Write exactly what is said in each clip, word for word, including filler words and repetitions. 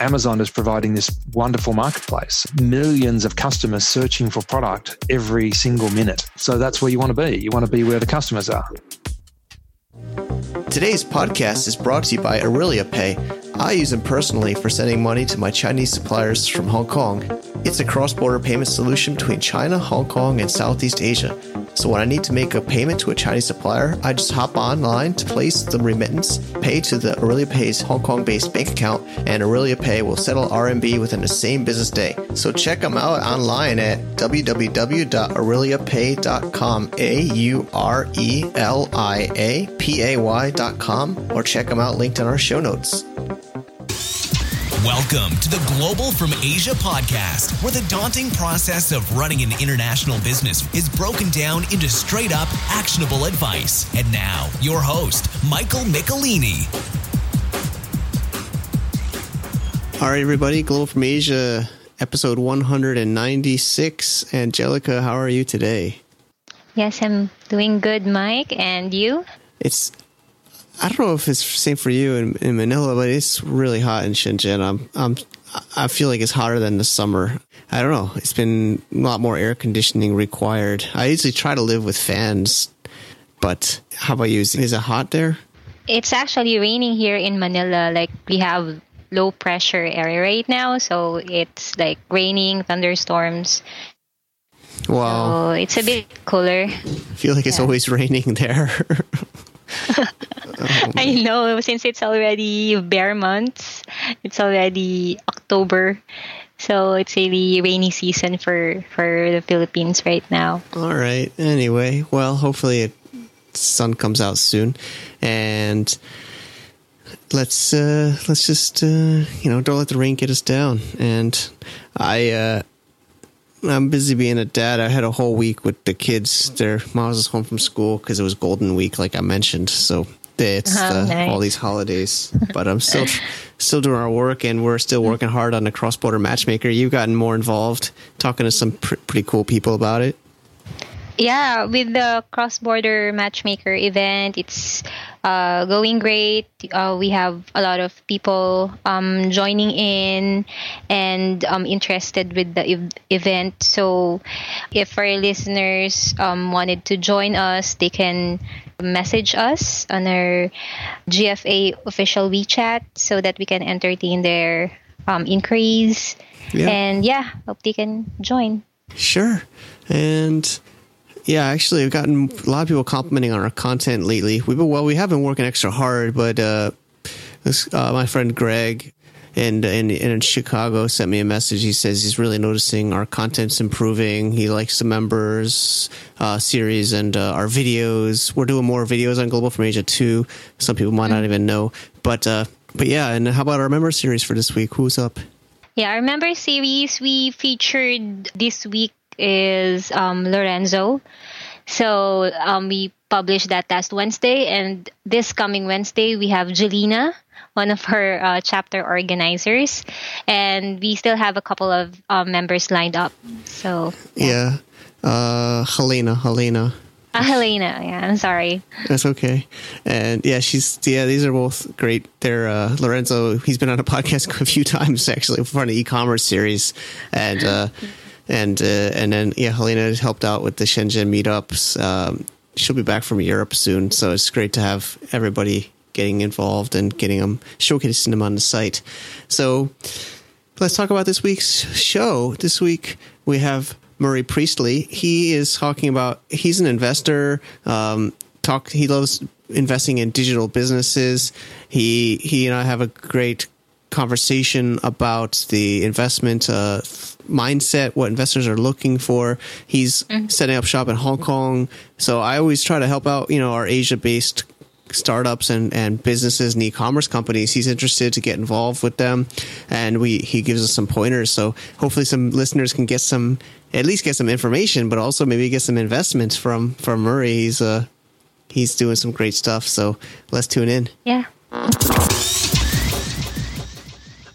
Amazon is providing this wonderful marketplace, millions of customers searching for product every single minute. So that's where you want to be. You want to be where the customers are. Today's podcast is brought to you by Aurelia Pay. I use them personally for sending money to my Chinese suppliers from Hong Kong. It's a cross-border payment solution between China, Hong Kong, and Southeast Asia. So when I need to make a payment to a Chinese supplier, I just hop online to place the remittance, pay to the Aurelia Pay's Hong Kong-based bank account, and Aurelia Pay will settle R M B within the same business day. So check them out online at w w w dot aurelia pay dot com, A U R E L I A P A Y dot com, or check them out linked in our show notes. Welcome to the Global from Asia podcast, where the daunting process of running an international business is broken down into straight-up, actionable advice. And now, your host, Michael Michelini. All right, everybody, Global from Asia, episode one hundred ninety-six. Angelica, how are you today? Yes, I'm doing good, Mike. And you? It's I don't know if it's the same for you in, in Manila, but it's really hot in Shenzhen. I'm, I'm, I feel like it's hotter than the summer. I don't know. It's been a lot more air conditioning required. I usually try to live with fans, but how about you? Is it hot there? It's actually raining here in Manila. Like, we have low pressure area right now, so it's like raining, thunderstorms. Wow. So it's a bit cooler. I feel like it's yeah. always raining there. Oh, I know, since it's already bare months, it's already October, so it's really rainy season for, for the Philippines right now. All right. Anyway, well, hopefully it, the sun comes out soon, and let's uh, let's just uh, you know don't let the rain get us down. And I. Uh, I'm busy being a dad. I had a whole week with the kids. Their moms was home from school because it was Golden Week, like I mentioned. So it's oh, the, nice. all these holidays. But I'm still still doing our work, and we're still working hard on the cross-border matchmaker. You've gotten more involved, talking to some pr- pretty cool people about it. Yeah, with the cross-border matchmaker event, it's uh, going great. Uh, we have a lot of people um, joining in and um, interested with the ev- event. So if our listeners um, wanted to join us, they can message us on our G F A official WeChat so that we can entertain their um, inquiries. Yeah. And yeah, hope they can join. Sure. And... yeah, actually, I've gotten a lot of people complimenting on our content lately. We've been, well, we have been working extra hard, but uh, this, uh, my friend Greg in, in, in Chicago sent me a message. He says he's really noticing our content's improving. He likes the members uh, series and uh, our videos. We're doing more videos on Global from Asia, too. Some people might not even know. But, uh, but yeah, and how about our member series for this week? Who's up? Yeah, our member series we featured this week is um, Lorenzo. So um, we published that last Wednesday, and this coming Wednesday we have Jelena, one of her uh, chapter organizers, and we still have a couple of uh, members lined up. So yeah, yeah. Uh, Helena, Helena. Uh, Helena, yeah, I'm sorry. That's okay. And yeah, she's, yeah, these are both great. They're, uh, Lorenzo, he's been on a podcast a few times actually for an e-commerce series, and uh, And uh, and then, yeah, Helena helped out with the Shenzhen meetups. Um, she'll be back from Europe soon. So it's great to have everybody getting involved and getting them, showcasing them on the site. So let's talk about this week's show. This week we have Murray Priestley. He is talking about, he's an investor. Um, talk. He loves investing in digital businesses. He, he and I have a great conversation about the investment uh, mindset, what investors are looking for. He's mm-hmm. setting up shop in Hong Kong. So I always try to help out, you know, our Asia-based startups and, and businesses and e-commerce companies. He's interested to get involved with them, and we he gives us some pointers. So hopefully some listeners can get some, at least get some information, but also maybe get some investments from, from Murray. He's, uh, he's doing some great stuff. So let's tune in. Yeah.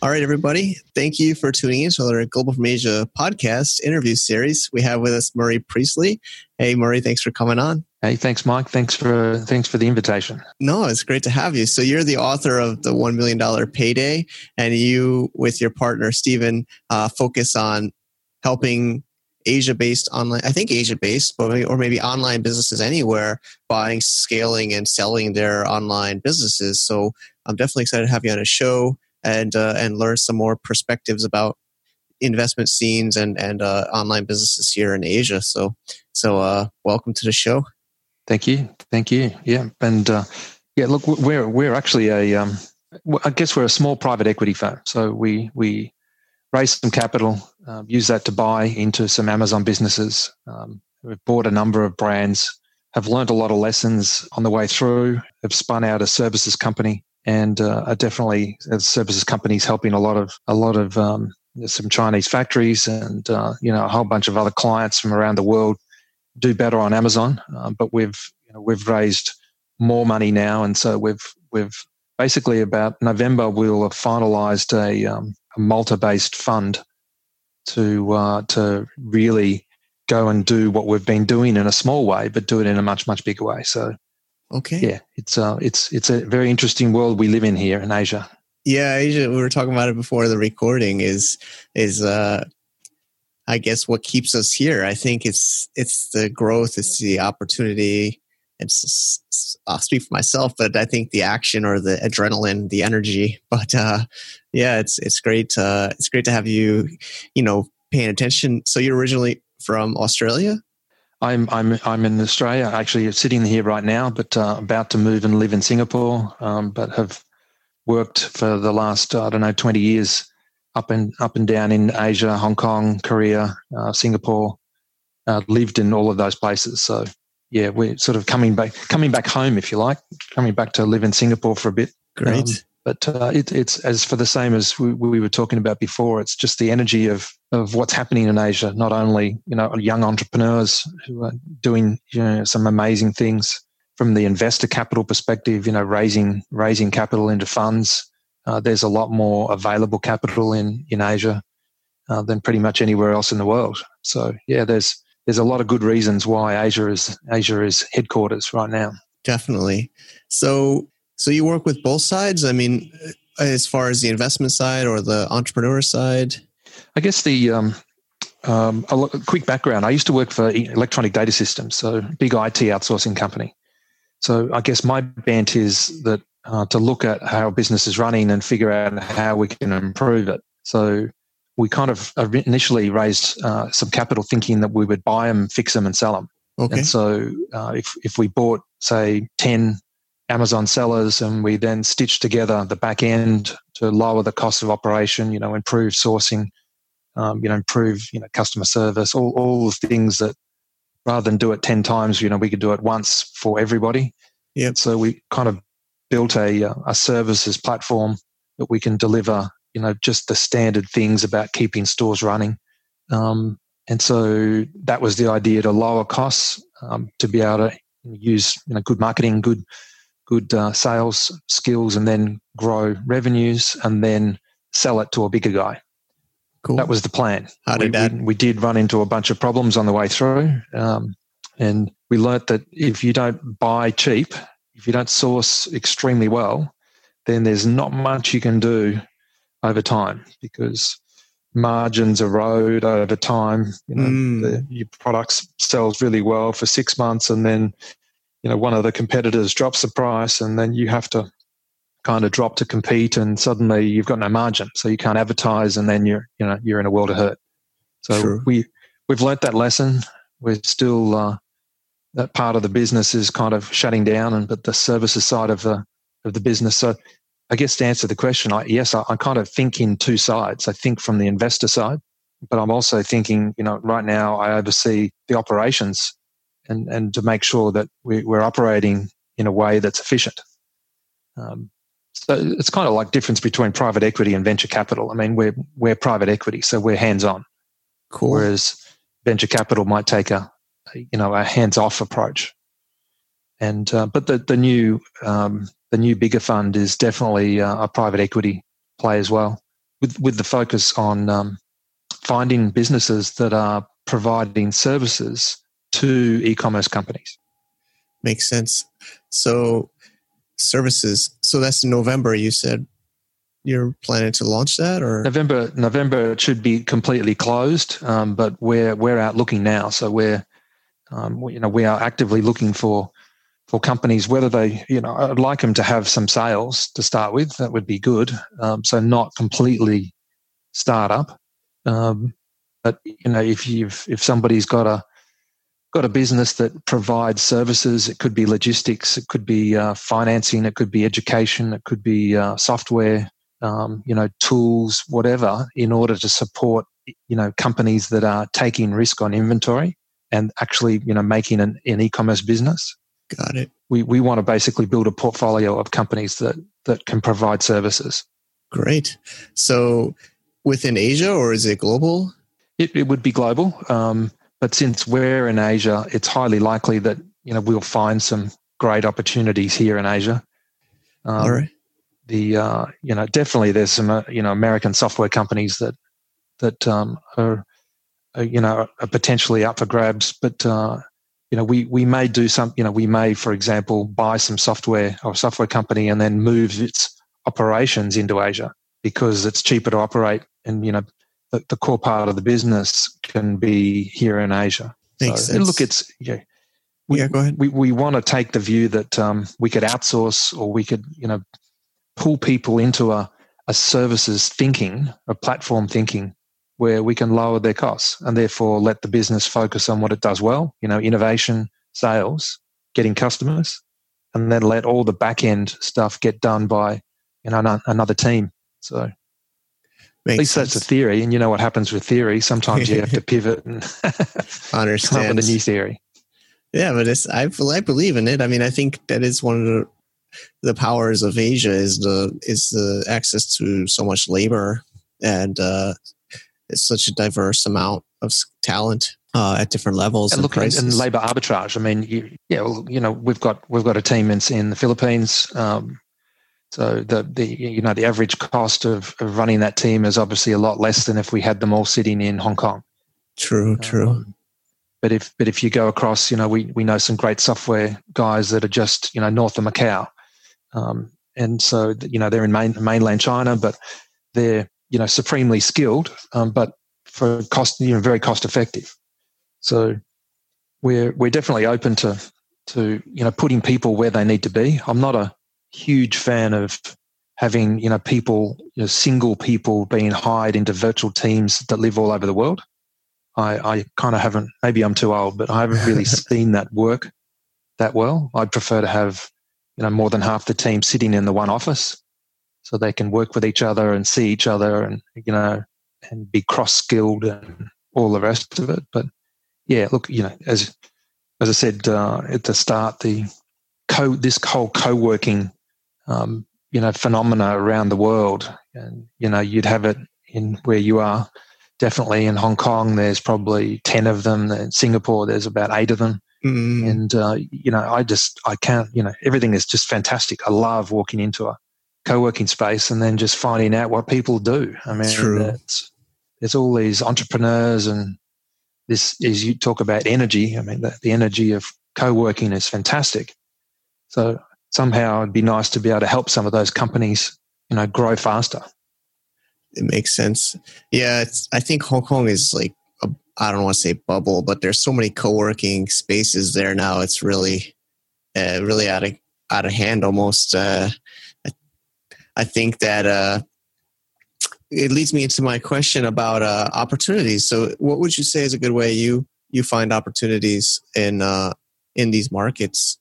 All right, everybody. Thank you for tuning in to our Global from Asia podcast interview series. We have with us Murray Priestley. Hey, Murray, thanks for coming on. Hey, thanks, Mike. Thanks for thanks for the invitation. No, it's great to have you. So you're the author of The one million dollars Payday, and you, with your partner, Stephen, uh, focus on helping Asia-based online, I think Asia-based, but maybe, or maybe online businesses anywhere, buying, scaling, and selling their online businesses. So I'm definitely excited to have you on a show and uh, and learn some more perspectives about investment scenes and and uh, online businesses here in Asia. So so uh, welcome to the show. Thank you, thank you. Yeah, and uh, yeah. Look, we're we're actually a, um, I guess we're a small private equity firm. So we we raise some capital, uh, use that to buy into some Amazon businesses. Um, we've bought a number of brands, have learned a lot of lessons on the way through. Have spun out a services company, and uh, are definitely as services companies helping a lot of a lot of. Um, There's some Chinese factories and, uh, you know, a whole bunch of other clients from around the world do better on Amazon. Um, but we've, you know, we've raised more money now. And so we've, we've basically about November, we'll have finalized a, um, a Malta-based fund to, uh, to really go and do what we've been doing in a small way, but do it in a much, much bigger way. So, okay. Yeah, it's, uh, it's, it's a very interesting world we live in here in Asia. Yeah, Asia, we were talking about it before the recording is, is uh, I guess, what keeps us here. I think it's it's the growth, it's the opportunity. It's, I'll speak for myself, but I think the action or the adrenaline, the energy. But uh, yeah, it's it's great. Uh, it's great to have you, you know, paying attention. So you're originally from Australia? I'm I'm I'm in Australia. Actually, sitting here right now, but uh, about to move and live in Singapore, um, but have worked for the last, I don't know, twenty years up and up and down in Asia, Hong Kong, Korea, uh, Singapore, uh, lived in all of those places. So yeah, we're sort of coming back, coming back home, if you like, coming back to live in Singapore for a bit. Great. Um, but uh, it, it's as for the same as we, we were talking about before, it's just the energy of, of what's happening in Asia, not only, you know, young entrepreneurs who are doing, you know, some amazing things. From the investor capital perspective, you know, raising raising capital into funds, uh, there's a lot more available capital in in Asia uh, than pretty much anywhere else in the world. So yeah, there's there's a lot of good reasons why Asia is Asia is headquarters right now. Definitely. So so you work with both sides. I mean, as far as the investment side or the entrepreneur side, I guess the. Um, um, a quick background. I used to work for Electronic Data Systems, so big I T outsourcing company. So I guess my bent is that uh, to look at how a business is running and figure out how we can improve it. So we kind of initially raised uh, some capital thinking that we would buy them, fix them and sell them. Okay. And so uh, if if we bought, say, ten Amazon sellers and we then stitched together the back end to lower the cost of operation, you know, improve sourcing, um, you know, improve, you know, customer service, all, all the things that, rather than do it ten times, you know, we could do it once for everybody. Yeah. So we kind of built a a services platform that we can deliver, you know, just the standard things about keeping stores running. Um, and so that was the idea, to lower costs, um, to be able to use, you know, good marketing, good good uh, sales skills, and then grow revenues, and then sell it to a bigger guy. Cool. That was the plan. How did we, that? We, we did run into a bunch of problems on the way through. Um, and we learnt that if you don't buy cheap, if you don't source extremely well, then there's not much you can do over time because margins erode over time. You know, mm. the, your products sells really well for six months and then, you know, one of the competitors drops the price and then you have to kind of drop to compete, and suddenly you've got no margin, so you can't advertise, and then you're you know you're in a world of hurt. So True. we we've learnt that lesson. We're still uh, that part of the business is kind of shutting down, and but the services side of the of the business. So I guess to answer the question, I, yes, I, I kind of think in two sides. I think from the investor side, but I'm also thinking you know right now I oversee the operations, and and to make sure that we, we're operating in a way that's efficient. Um, So it's kind of like difference between private equity and venture capital. I mean, we're we're private equity, so we're hands on. Cool. Whereas venture capital might take a, a you know a hands off approach. And uh, but the the new um, the new bigger fund is definitely uh, a private equity play as well, with with the focus on um, finding businesses that are providing services to e-commerce companies. Makes sense. So services. So that's November, you said. You're planning to launch that, or November? November should be completely closed, um, but we're we're out looking now. So we're, um, you know, we are actively looking for for companies. Whether they, you know, I'd like them to have some sales to start with. That would be good. Um, so not completely startup, um, but you know, if you've if somebody's got a got a business that provides services, it could be logistics, it could be uh, financing, it could be education, it could be uh, software. Um, you know, tools, whatever, in order to support, you know, companies that are taking risk on inventory and actually, you know, making an, an e-commerce business. Got it. We we want to basically build a portfolio of companies that, that can provide services. Great. So within Asia, or is it global? It, it would be global. Um, but since we're in Asia, it's highly likely that, you know, we'll find some great opportunities here in Asia. Um, All right. The uh, you know definitely there's some uh, you know American software companies that that um, are, are you know are potentially up for grabs, but uh, you know we we may do some you know we may for example buy some software or software company and then move its operations into Asia because it's cheaper to operate, and you know the, the core part of the business can be here in Asia. Makes so, sense. Look, it's yeah. We, yeah, go ahead. We we want to take the view that um, we could outsource, or we could you know. pull people into a, a services thinking, a platform thinking, where we can lower their costs and therefore let the business focus on what it does well, you know, innovation, sales, getting customers, and then let all the back-end stuff get done by, you know, another team. So Makes at least sense. That's a theory, and you know what happens with theory. Sometimes you have to pivot and understand. Come up with a new theory. Yeah, but it's, I, I believe in it. I mean, I think that is one of the The powers of Asia is the is the access to so much labor, and uh, it's such a diverse amount of talent uh, at different levels. And look, and labor arbitrage. I mean, you, yeah, well, you know, we've got we've got a team in, in the Philippines. Um, so the the you know the average cost of, of running that team is obviously a lot less than if we had them all sitting in Hong Kong. True. True. Um, But if but if you go across, you know, we, we know some great software guys that are just, you know, north of Macau. Um, and so, you know, they're in main, mainland China, but they're, you know, supremely skilled, um, but for cost, you know, very cost effective. So we're we're definitely open to, to, you know, putting people where they need to be. I'm not a huge fan of having, you know, people, you know, single people being hired into virtual teams that live all over the world. I, I kind of haven't, maybe I'm too old, but I haven't really seen that work that well. I'd prefer to have, you know, more than half the team sitting in the one office so they can work with each other and see each other and, you know, and be cross-skilled and all the rest of it. But yeah, look, you know, as as I said uh, at the start, the co this whole co-working, um, you know, phenomena around the world, and, you know, you'd have it in where you are. Definitely in Hong Kong, there's probably ten of them. In Singapore, there's about eight of them. Mm. And, uh, you know, I just, I can't, you know, everything is just fantastic. I love walking into a co-working space and then just finding out what people do. I mean, it's, there's all these entrepreneurs, and this is, you talk about energy. I mean, the, the energy of co-working is fantastic. So somehow it'd be nice to be able to help some of those companies, you know, grow faster. It makes sense. Yeah, it's, I think Hong Kong is like, a, I don't want to say bubble, but there's so many co-working spaces there now. It's really, uh, really out of out of hand almost. Uh, I, I think that uh, it leads me into my question about uh, opportunities. So, what would you say is a good way you you find opportunities in uh, in these markets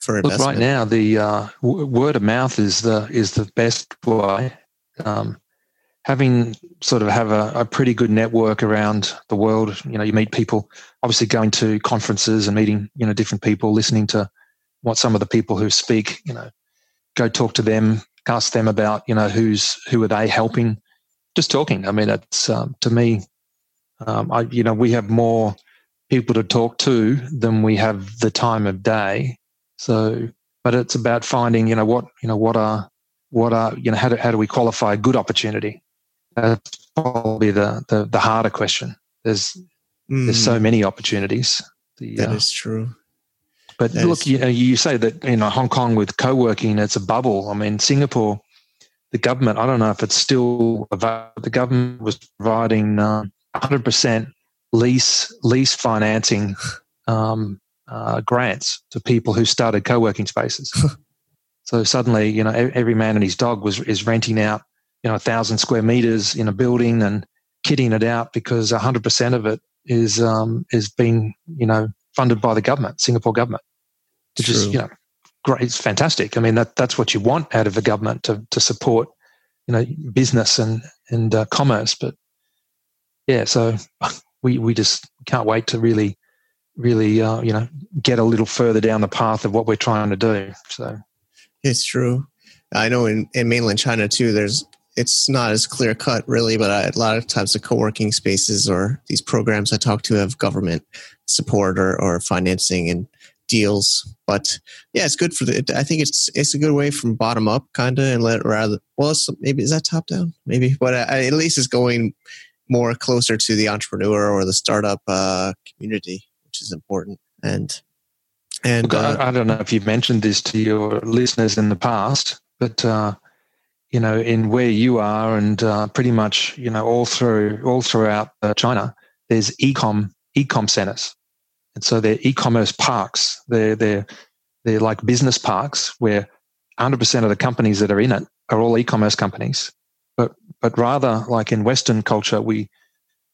for investment? Look, right now, the uh, w- word of mouth is the is the best way. Um, Having sort of have a, a pretty good network around the world, you know, you meet people, obviously going to conferences and meeting, you know, different people, listening to what some of the people who speak, you know, go talk to them, ask them about, you know, who's, who are they helping, just talking. I mean, it's, um, to me, um, I, you know, we have more people to talk to than we have the time of day. So, but it's about finding, you know, what, you know, what are, what are, you know, how do, how do we qualify a good opportunity? That's probably the, the, the harder question. There's mm. there's so many opportunities. The, that uh, is true. But that look, is- you know, you say that, you know, Hong Kong with co-working, it's a bubble. I mean, Singapore, the government, I don't know if it's still available, the government was providing uh, one hundred percent lease lease financing um, uh, grants to people who started co-working spaces. So suddenly, you know, every man and his dog was is renting out, you know, a thousand square meters in a building and kitting it out because one hundred percent of it is um, is being, you know, funded by the government, Singapore government, which True. is, you know, great. It's fantastic. I mean, that that's what you want out of the government, to to support, you know, business and and uh, commerce. But yeah, so we we just can't wait to really, really, uh, you know, get a little further down the path of what we're trying to do. So. It's true. I know in, in mainland China too, there's it's not as clear cut really, but I, a lot of times the co-working spaces or these programs I talk to have government support or, or financing and deals. But yeah, it's good for the, I think it's it's a good way from bottom up kind of and let it rather, well, maybe is that top down? Maybe, but I, at least it's going more closer to the entrepreneur or the startup uh, community, which is important. And And uh, I don't know if you've mentioned this to your listeners in the past, but uh, you know, in where you are, and uh, pretty much, you know, all through all throughout uh, China, there's ecom ecom centers, and so they're e-commerce parks. They're they're they're like business parks where one hundred percent of the companies that are in it are all e-commerce companies. But but rather, like in Western culture, we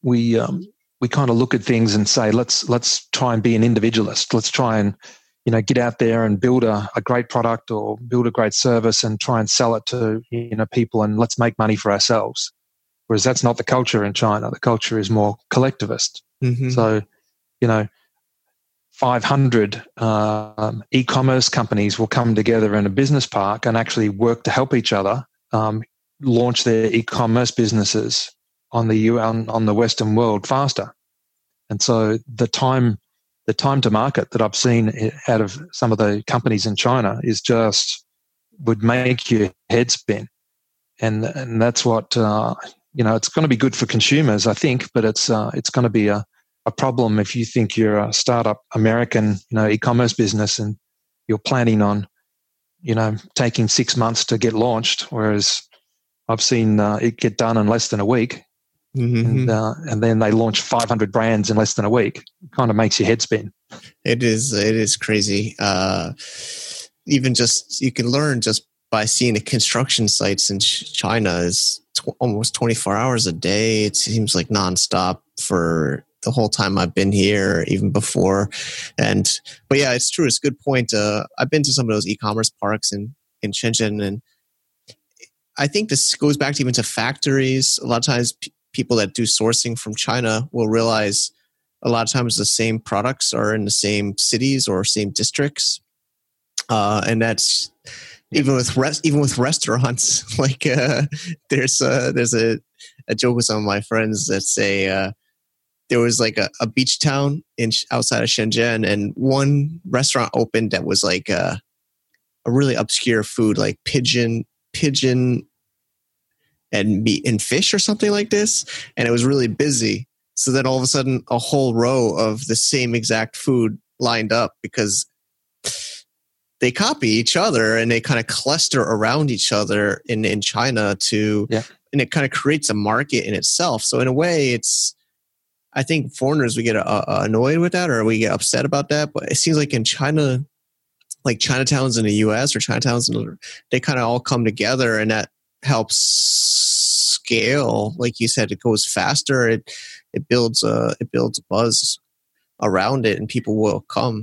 we um, we kind of look at things and say, let's let's try and be an individualist. Let's try and you know, get out there and build a, a great product or build a great service and try and sell it to, you know, people, and let's make money for ourselves. Whereas that's not the culture in China. The culture is more collectivist. Mm-hmm. So, you know, five hundred um, e-commerce companies will come together in a business park and actually work to help each other um, launch their e-commerce businesses on the on, on the Western world faster. And so the time. The time to market that I've seen out of some of the companies in China is just would make your head spin, and and that's what uh, you know. It's going to be good for consumers, I think, but it's uh, it's going to be a, a problem if you think you're a startup American, you know, e-commerce business, and you're planning on, you know, taking six months to get launched, whereas I've seen uh, it get done in less than a week. Mm-hmm. And, uh, and then they launch five hundred brands in less than a week. It kind of makes your head spin. It is. It is crazy. Uh, even just you can learn just by seeing the construction sites in China is tw- almost twenty-four hours a day. It seems like nonstop for the whole time I've been here, even before. And but yeah, it's true. It's a good point. Uh, I've been to some of those e-commerce parks in in Shenzhen, and I think this goes back to even to factories. A lot of times. People that do sourcing from China will realize a lot of times the same products are in the same cities or same districts, uh, and that's even with rest, even with restaurants. Like uh, there's a, there's a, a joke with some of my friends that say uh, there was like a, a beach town in outside of Shenzhen, and one restaurant opened that was like a, a really obscure food, like pigeon pigeon. and meat and fish or something like this. And it was really busy. So then all of a sudden a whole row of the same exact food lined up because they copy each other and they kind of cluster around each other in, in China to, yeah. And it kind of creates a market in itself. So in a way it's, I think foreigners, we get uh, annoyed with that or we get upset about that. But it seems like in China, like Chinatowns in the U S or Chinatowns, in, they kind of all come together and that helps scale, like you said, it goes faster. It it builds a it builds a buzz around it, and people will come.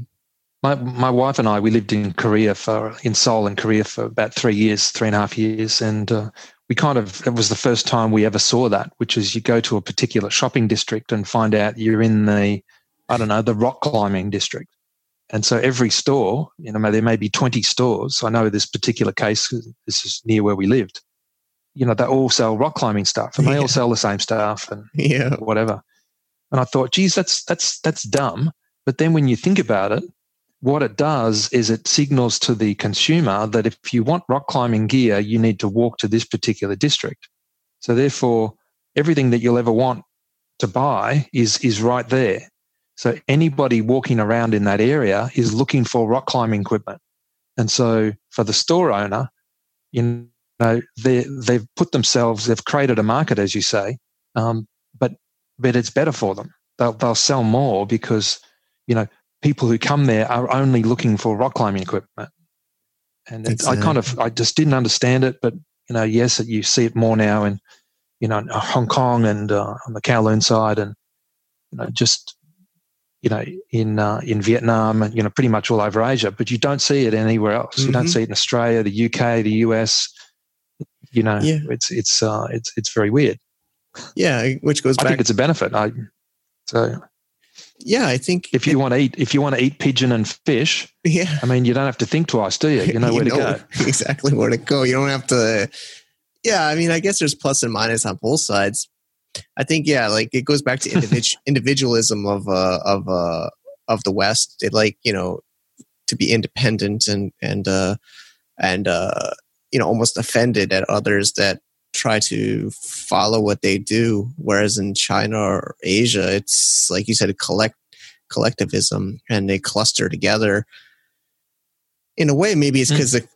My my wife and I, we lived in Korea for in Seoul in Korea for about three years, three and a half years, and uh, we kind of it was the first time we ever saw that, which is you go to a particular shopping district and find out you're in the I don't know the rock climbing district, and so every store, you know, there may be twenty stores. I know this particular case, this is near where we lived. You know, they all sell rock climbing stuff and they yeah. all sell the same stuff and yeah. whatever. And I thought, geez, that's that's that's dumb. But then when you think about it, what it does is it signals to the consumer that if you want rock climbing gear, you need to walk to this particular district. So therefore, everything that you'll ever want to buy is is right there. So anybody walking around in that area is looking for rock climbing equipment. And so for the store owner, you know, they, they've put themselves, they've created a market, as you say, um, but but it's better for them. They'll, they'll sell more because, you know, people who come there are only looking for rock climbing equipment. And it's, I kind of, I just didn't understand it, but, you know, yes, you see it more now in, you know, in Hong Kong and uh, on the Kowloon side and, you know, just, you know, in uh, in Vietnam and, you know, pretty much all over Asia, but you don't see it anywhere else. Mm-hmm. You don't see it in Australia, the U K, the U S, you know, yeah. it's, it's, uh, it's, it's very weird. Yeah. Which goes I back. I think it's a benefit. I, so. Yeah, I think if you it, want to eat, if you want to eat pigeon and fish, yeah, I mean, you don't have to think twice, do you? You know you where know to go. Exactly where to go. You don't have to. Yeah, I mean, I guess there's plus and minus on both sides. I think, yeah, like it goes back to individual individualism of uh, of uh, of the West. It like you know to be independent and and uh, and uh, you know almost offended at others that try to follow what they do, whereas in China or Asia, it's like you said, a collect collectivism, and they cluster together. In a way, maybe it's because mm.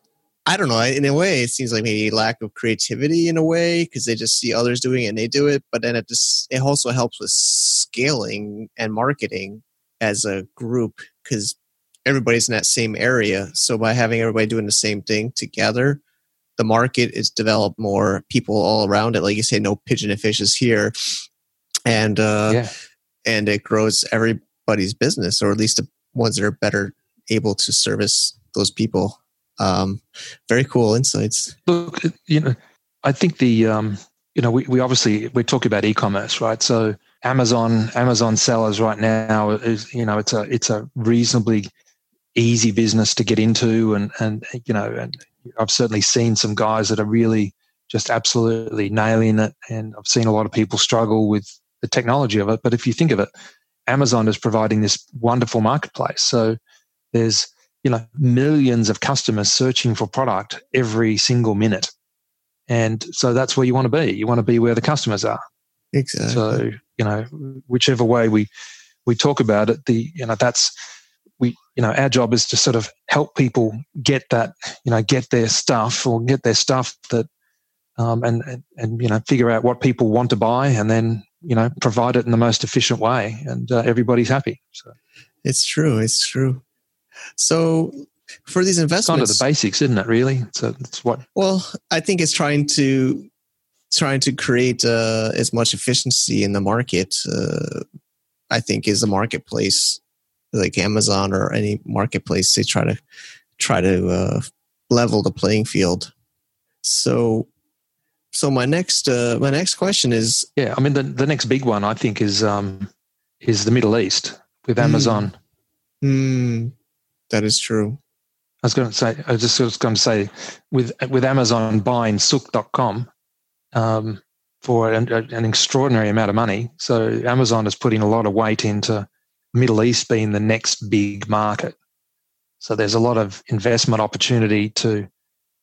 I don't know. In a way, it seems like maybe lack of creativity. In a way, because they just see others doing it and they do it. But then it just it also helps with scaling and marketing as a group because everybody's in that same area. So by having everybody doing the same thing together, the market is developed more, people all around it. Like you say, no pigeon and fish is here. And uh, yeah. and it grows everybody's business, or at least the ones that are better able to service those people. Um, very cool insights. Look, you know, I think the, um, you know, we, we obviously, we talk about e-commerce, right? So Amazon, Amazon sellers right now is, you know, it's a, it's a reasonably easy business to get into and, and, you know, and, I've certainly seen some guys that are really just absolutely nailing it, and I've seen a lot of people struggle with the technology of it. But if you think of it, Amazon is providing this wonderful marketplace. So there's, you know, millions of customers searching for product every single minute. And so that's where you want to be. You want to be where the customers are. Exactly. So, you know, whichever way we we talk about it, the you know, that's We, you know, our job is to sort of help people get that, you know, get their stuff or get their stuff that, um, and, and, and, you know, figure out what people want to buy and then, you know, provide it in the most efficient way and uh, everybody's happy. So it's true. It's true. So for these investments. It's kind of the basics, isn't it, really? So it's what. Well, I think it's trying to, trying to create uh, as much efficiency in the market, uh, I think, is the marketplace. Like Amazon or any marketplace, they try to try to uh, level the playing field. So, so my next uh, my next question is, yeah, I mean the, the next big one I think is um, is the Middle East with Amazon. Mm. Mm. That is true. I was going to say, I was just was going to say, with with Amazon buying Souq dot com um, for an, an extraordinary amount of money. So Amazon is putting a lot of weight into Middle East being the next big market. So there's a lot of investment opportunity to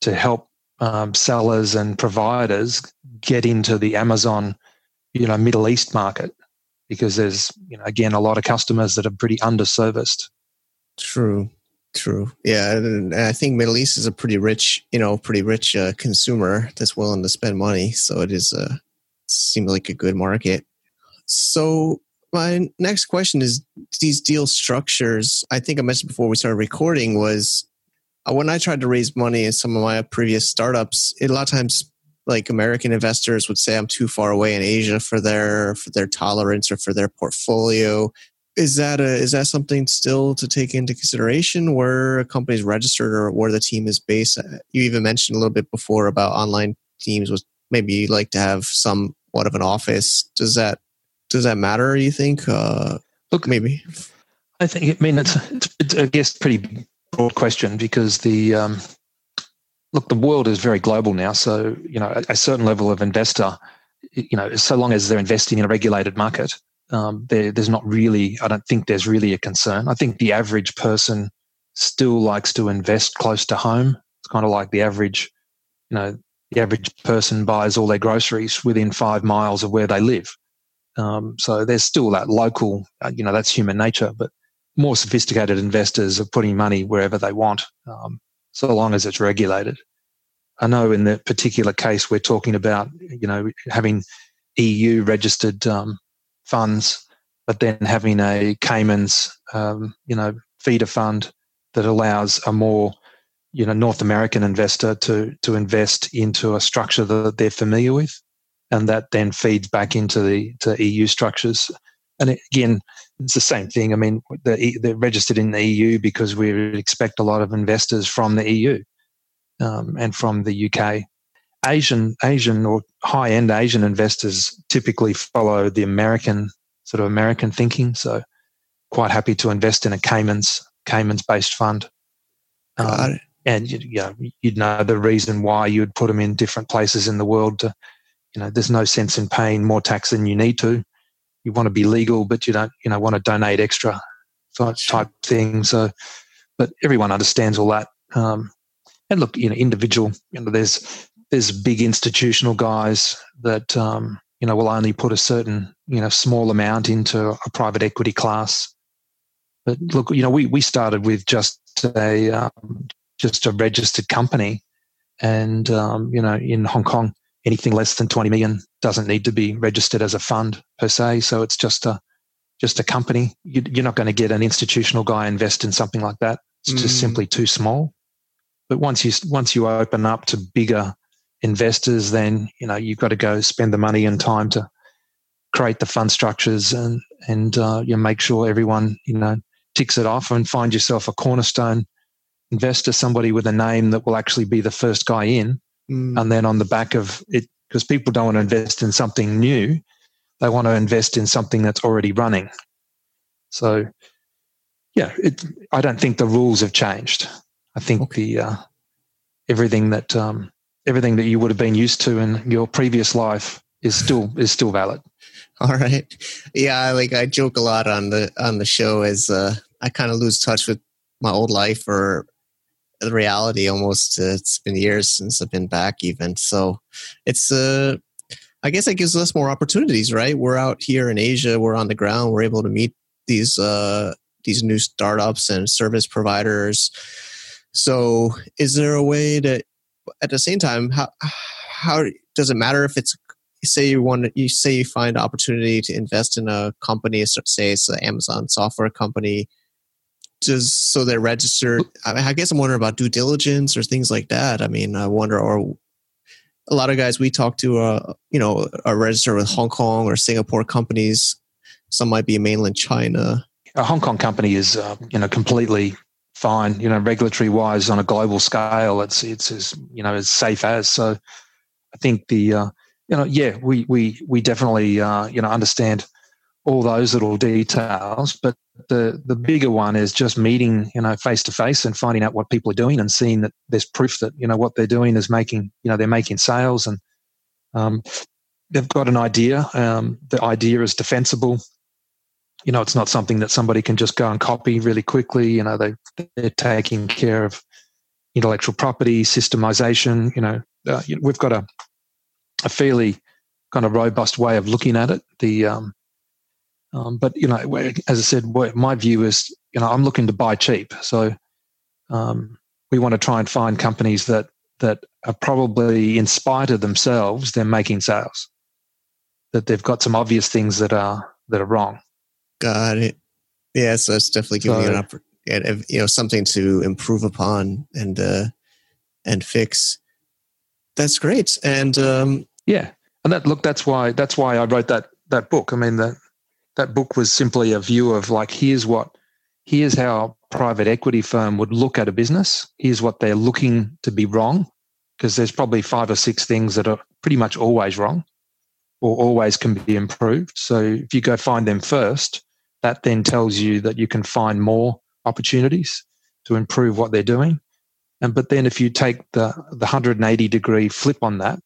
to help um, sellers and providers get into the Amazon, you know, Middle East market because there's, you know, again, a lot of customers that are pretty underserviced. True, true. Yeah, and I think Middle East is a pretty rich, you know, pretty rich uh, consumer that's willing to spend money. So it is a, seems like a good market. So my next question is these deal structures. I think I mentioned before we started recording was when I tried to raise money in some of my previous startups, it, a lot of times like American investors would say I'm too far away in Asia for their for their tolerance or for their portfolio. Is that a, is that something still to take into consideration where a company's registered or where the team is based? You even mentioned a little bit before about online teams was maybe you like to have somewhat of an office. Does that Does that matter, you think? Uh, Look, maybe. I think, I mean, it's, it's, it's I guess, a pretty broad question because the, um, look, the world is very global now. So, you know, a, a certain level of investor, you know, so long as they're investing in a regulated market, um, there's not really, I don't think there's really a concern. I think the average person still likes to invest close to home. It's kind of like the average, you know, the average person buys all their groceries within five miles of where they live. Um, so there's still that local, uh, you know, that's human nature, but more sophisticated investors are putting money wherever they want, um, so long as it's regulated. I know in the particular case we're talking about, you know, having E U registered um, funds, but then having a Caymans, um, you know, feeder fund that allows a more, you know, North American investor to to invest into a structure that they're familiar with, and that then feeds back into the to E U structures. And again, it's the same thing. I mean, the, they're registered in the E U because we expect a lot of investors from the E U um, and from the U K. Asian, Asian or high-end Asian investors typically follow the American sort of American thinking. So, quite happy to invest in a Caymans Caymans-based fund. Um, and you, you know, you'd know the reason why you would put them in different places in the world. To, you know, there's no sense in paying more tax than you need to. You want to be legal, but you don't, you know, want to donate extra type thing. So, but everyone understands all that. Um, and look, you know, individual, you know, there's there's big institutional guys that um, you know, will only put a certain, you know, small amount into a private equity class. But look, you know, we we started with just a um, just a registered company, and um, you know, in Hong Kong, anything less than twenty million doesn't need to be registered as a fund per se. So it's just a just a company. You, you're not going to get an institutional guy invest in something like that. It's mm. just simply too small. But once you once you open up to bigger investors, then you know you've got to go spend the money and time to create the fund structures and and uh, you know, make sure everyone, you know, ticks it off, and find yourself a cornerstone investor, somebody with a name that will actually be the first guy in. Mm. And then on the back of it, because people don't want to invest in something new, they want to invest in something that's already running. So, yeah, it, I don't think the rules have changed. I think okay. the uh, everything that um, everything that you would have been used to in your previous life is still is still valid. All right, yeah, like I joke a lot on the on the show as uh, I kind of lose touch with my old life or the reality almost. Uh, it's been years since I've been back even. So it's, uh, I guess it gives us more opportunities, right? We're out here in Asia, we're on the ground, we're able to meet these, uh, these new startups and service providers. So is there a way to, at the same time, how, how does it matter if it's, say you want to, you say you find opportunity to invest in a company, say it's an Amazon software company, just so they're registered? I guess I'm wondering about due diligence or things like that. I mean, I wonder, or a lot of guys we talk to, uh, you know, are registered with Hong Kong or Singapore companies. Some might be mainland China. A Hong Kong company is, uh, you know, completely fine, you know, regulatory wise on a global scale. It's, it's, as, you know, as safe as. So I think the, uh, you know, yeah, we, we, we definitely, uh, you know, understand all those little details, but the the bigger one is just meeting, you know, face to face and finding out what people are doing and seeing that there's proof that, you know, what they're doing is making, you know, they're making sales, and um, they've got an idea. Um, the idea is defensible. You know, it's not something that somebody can just go and copy really quickly. You know, they they're taking care of intellectual property, systemization. You know, uh, we've got a a fairly kind of robust way of looking at it. The um, Um, but, you know, as I said, my view is, you know, I'm looking to buy cheap. So um, we want to try and find companies that that are probably, in spite of themselves, they're making sales, that they've got some obvious things that are that are wrong. Got it. Yeah, so it's definitely giving so, you an opportunity, you know, something to improve upon and uh, and fix. That's great. And um, yeah, and that look, that's why that's why I wrote that that book. I mean, the That book was simply a view of like, here's what, here's how a private equity firm would look at a business. Here's what they're looking to be wrong, because there's probably five or six things that are pretty much always wrong or always can be improved. So if you go find them first, that then tells you that you can find more opportunities to improve what they're doing. And but then if you take the, the one hundred eighty degree flip on that,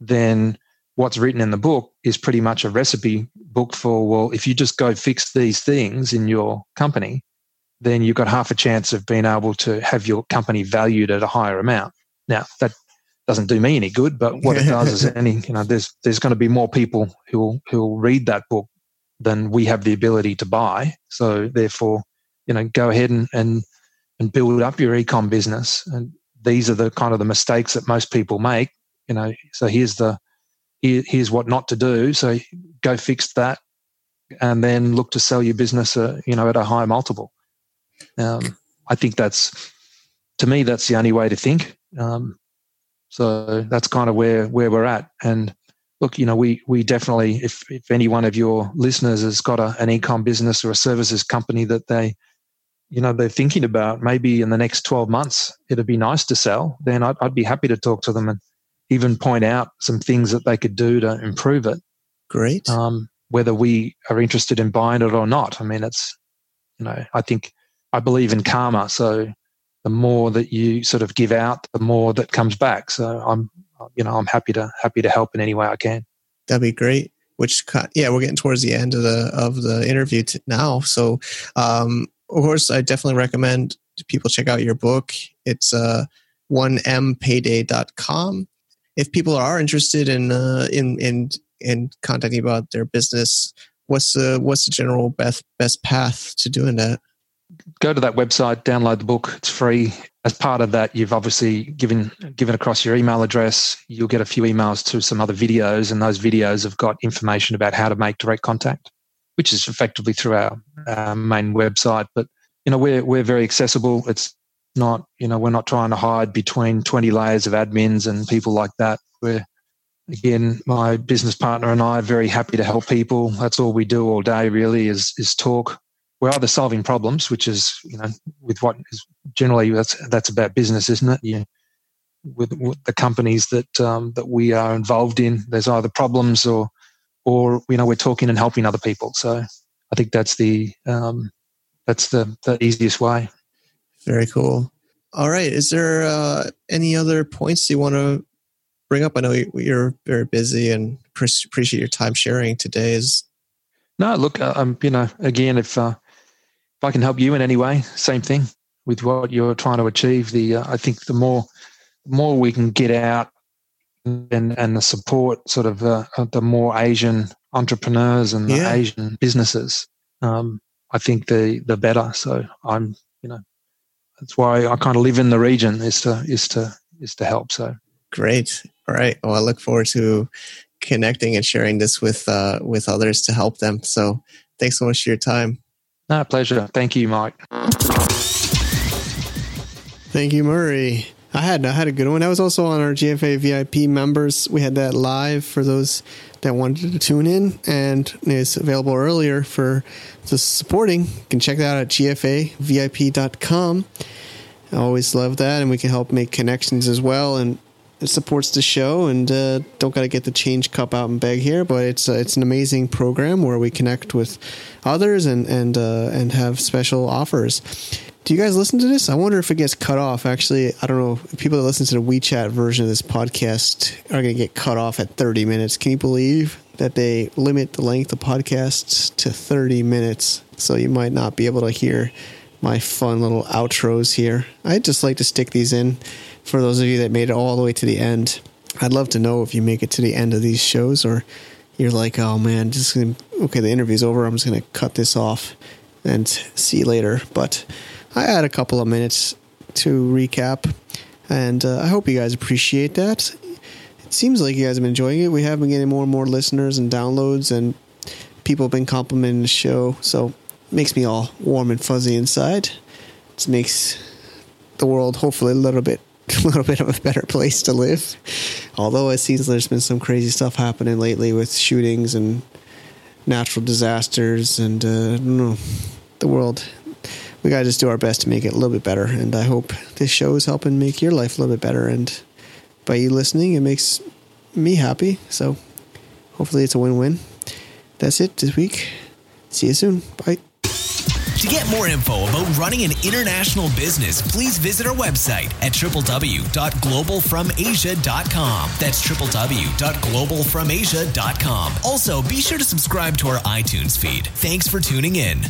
then what's written in the book is pretty much a recipe book for, well, if you just go fix these things in your company, then you've got half a chance of being able to have your company valued at a higher amount. Now, that doesn't do me any good, but what it does is any, you know, there's there's going to be more people who will, who will read that book than we have the ability to buy. So therefore, you know, go ahead and and, and build up your e-com business. And these are the kind of the mistakes that most people make. You know, so here's the here, here's what not to do. So go fix that, and then look to sell your business, uh, you know, at a high multiple. Um, I think that's, to me, that's the only way to think. Um, so that's kind of where where we're at. And look, you know, we we definitely, if if any one of your listeners has got a, an e-com business or a services company that they, you know, they're thinking about, maybe in the next twelve months, it'd be nice to sell, then I'd, I'd be happy to talk to them and even point out some things that they could do to improve it. Great. Um, whether we are interested in buying it or not. I mean, it's, you know, I think I believe in karma. So the more that you sort of give out, the more that comes back. So I'm, you know, I'm happy to, happy to help in any way I can. That'd be great. Which, yeah, we're getting towards the end of the, of the interview t- now. So, um, of course, I definitely recommend people check out your book. It's uh, one m payday dot com. If people are interested in uh, in in in contacting about their business, what's the what's the general best best path to doing that? Go to that website, download the book. It's free. As part of that, you've obviously given given across your email address. You'll get a few emails to some other videos, and those videos have got information about how to make direct contact, which is effectively through our, our main website. But, you know, we're we're very accessible. It's not, you know, we're not trying to hide between twenty layers of admins and people like that. We're, again, my business partner and I are very happy to help people. That's all we do all day, really, is is talk. We're either solving problems, which is, you know, with what is generally that's that's about business, isn't it? Yeah. With, with the companies that um, that we are involved in, there's either problems or or, you know, we're talking and helping other people. So I think that's the um, that's the, the easiest way. Very cool. All right. Is there uh, any other points you want to bring up? I know you're very busy and appreciate your time sharing today. Is no, look, um, you know, again, if uh, if I can help you in any way, same thing with what you're trying to achieve. The uh, I think the more the more we can get out. And, and the support sort of uh, the more Asian entrepreneurs and the yeah. Asian businesses, um, I think the the better. So I'm, you know, that's why I kind of live in the region is to is to is to help. So great, all right. Well, I look forward to connecting and sharing this with uh, with others to help them. So thanks so much for your time. No, pleasure. Thank you, Mike. Thank you, Murray. I had I had a good one. That was also on our G F A V I P members. We had that live for those that wanted to tune in, and it's available earlier for the supporting. You can check that out at G F A V I P dot com. I always love that, and we can help make connections as well, and it supports the show, and uh, don't got to get the change cup out and beg here, but it's uh, it's an amazing program where we connect with others and and uh, and have special offers. Do you guys listen to this? I wonder if it gets cut off. Actually, I don't know. People that listen to the WeChat version of this podcast are going to get cut off at thirty minutes. Can you believe that they limit the length of podcasts to thirty minutes? So you might not be able to hear my fun little outros here. I'd just like to stick these in for those of you that made it all the way to the end. I'd love to know if you make it to the end of these shows, or you're like, oh man, just gonna, okay, the interview's over. I'm just going to cut this off and see you later. But I had a couple of minutes to recap, and uh, I hope you guys appreciate that. It seems like you guys have been enjoying it. We have been getting more and more listeners and downloads, and people have been complimenting the show, so it makes me all warm and fuzzy inside. It makes the world hopefully a little bit, a little bit of a better place to live, although it seems there's been some crazy stuff happening lately with shootings and natural disasters, and uh, I don't know, the world... We got to just do our best to make it a little bit better. And I hope this show is helping make your life a little bit better. And by you listening, it makes me happy. So hopefully it's a win-win. That's it this week. See you soon. Bye. To get more info about running an international business, please visit our website at w w w dot global from asia dot com. That's w w w dot global from asia dot com. Also, be sure to subscribe to our iTunes feed. Thanks for tuning in.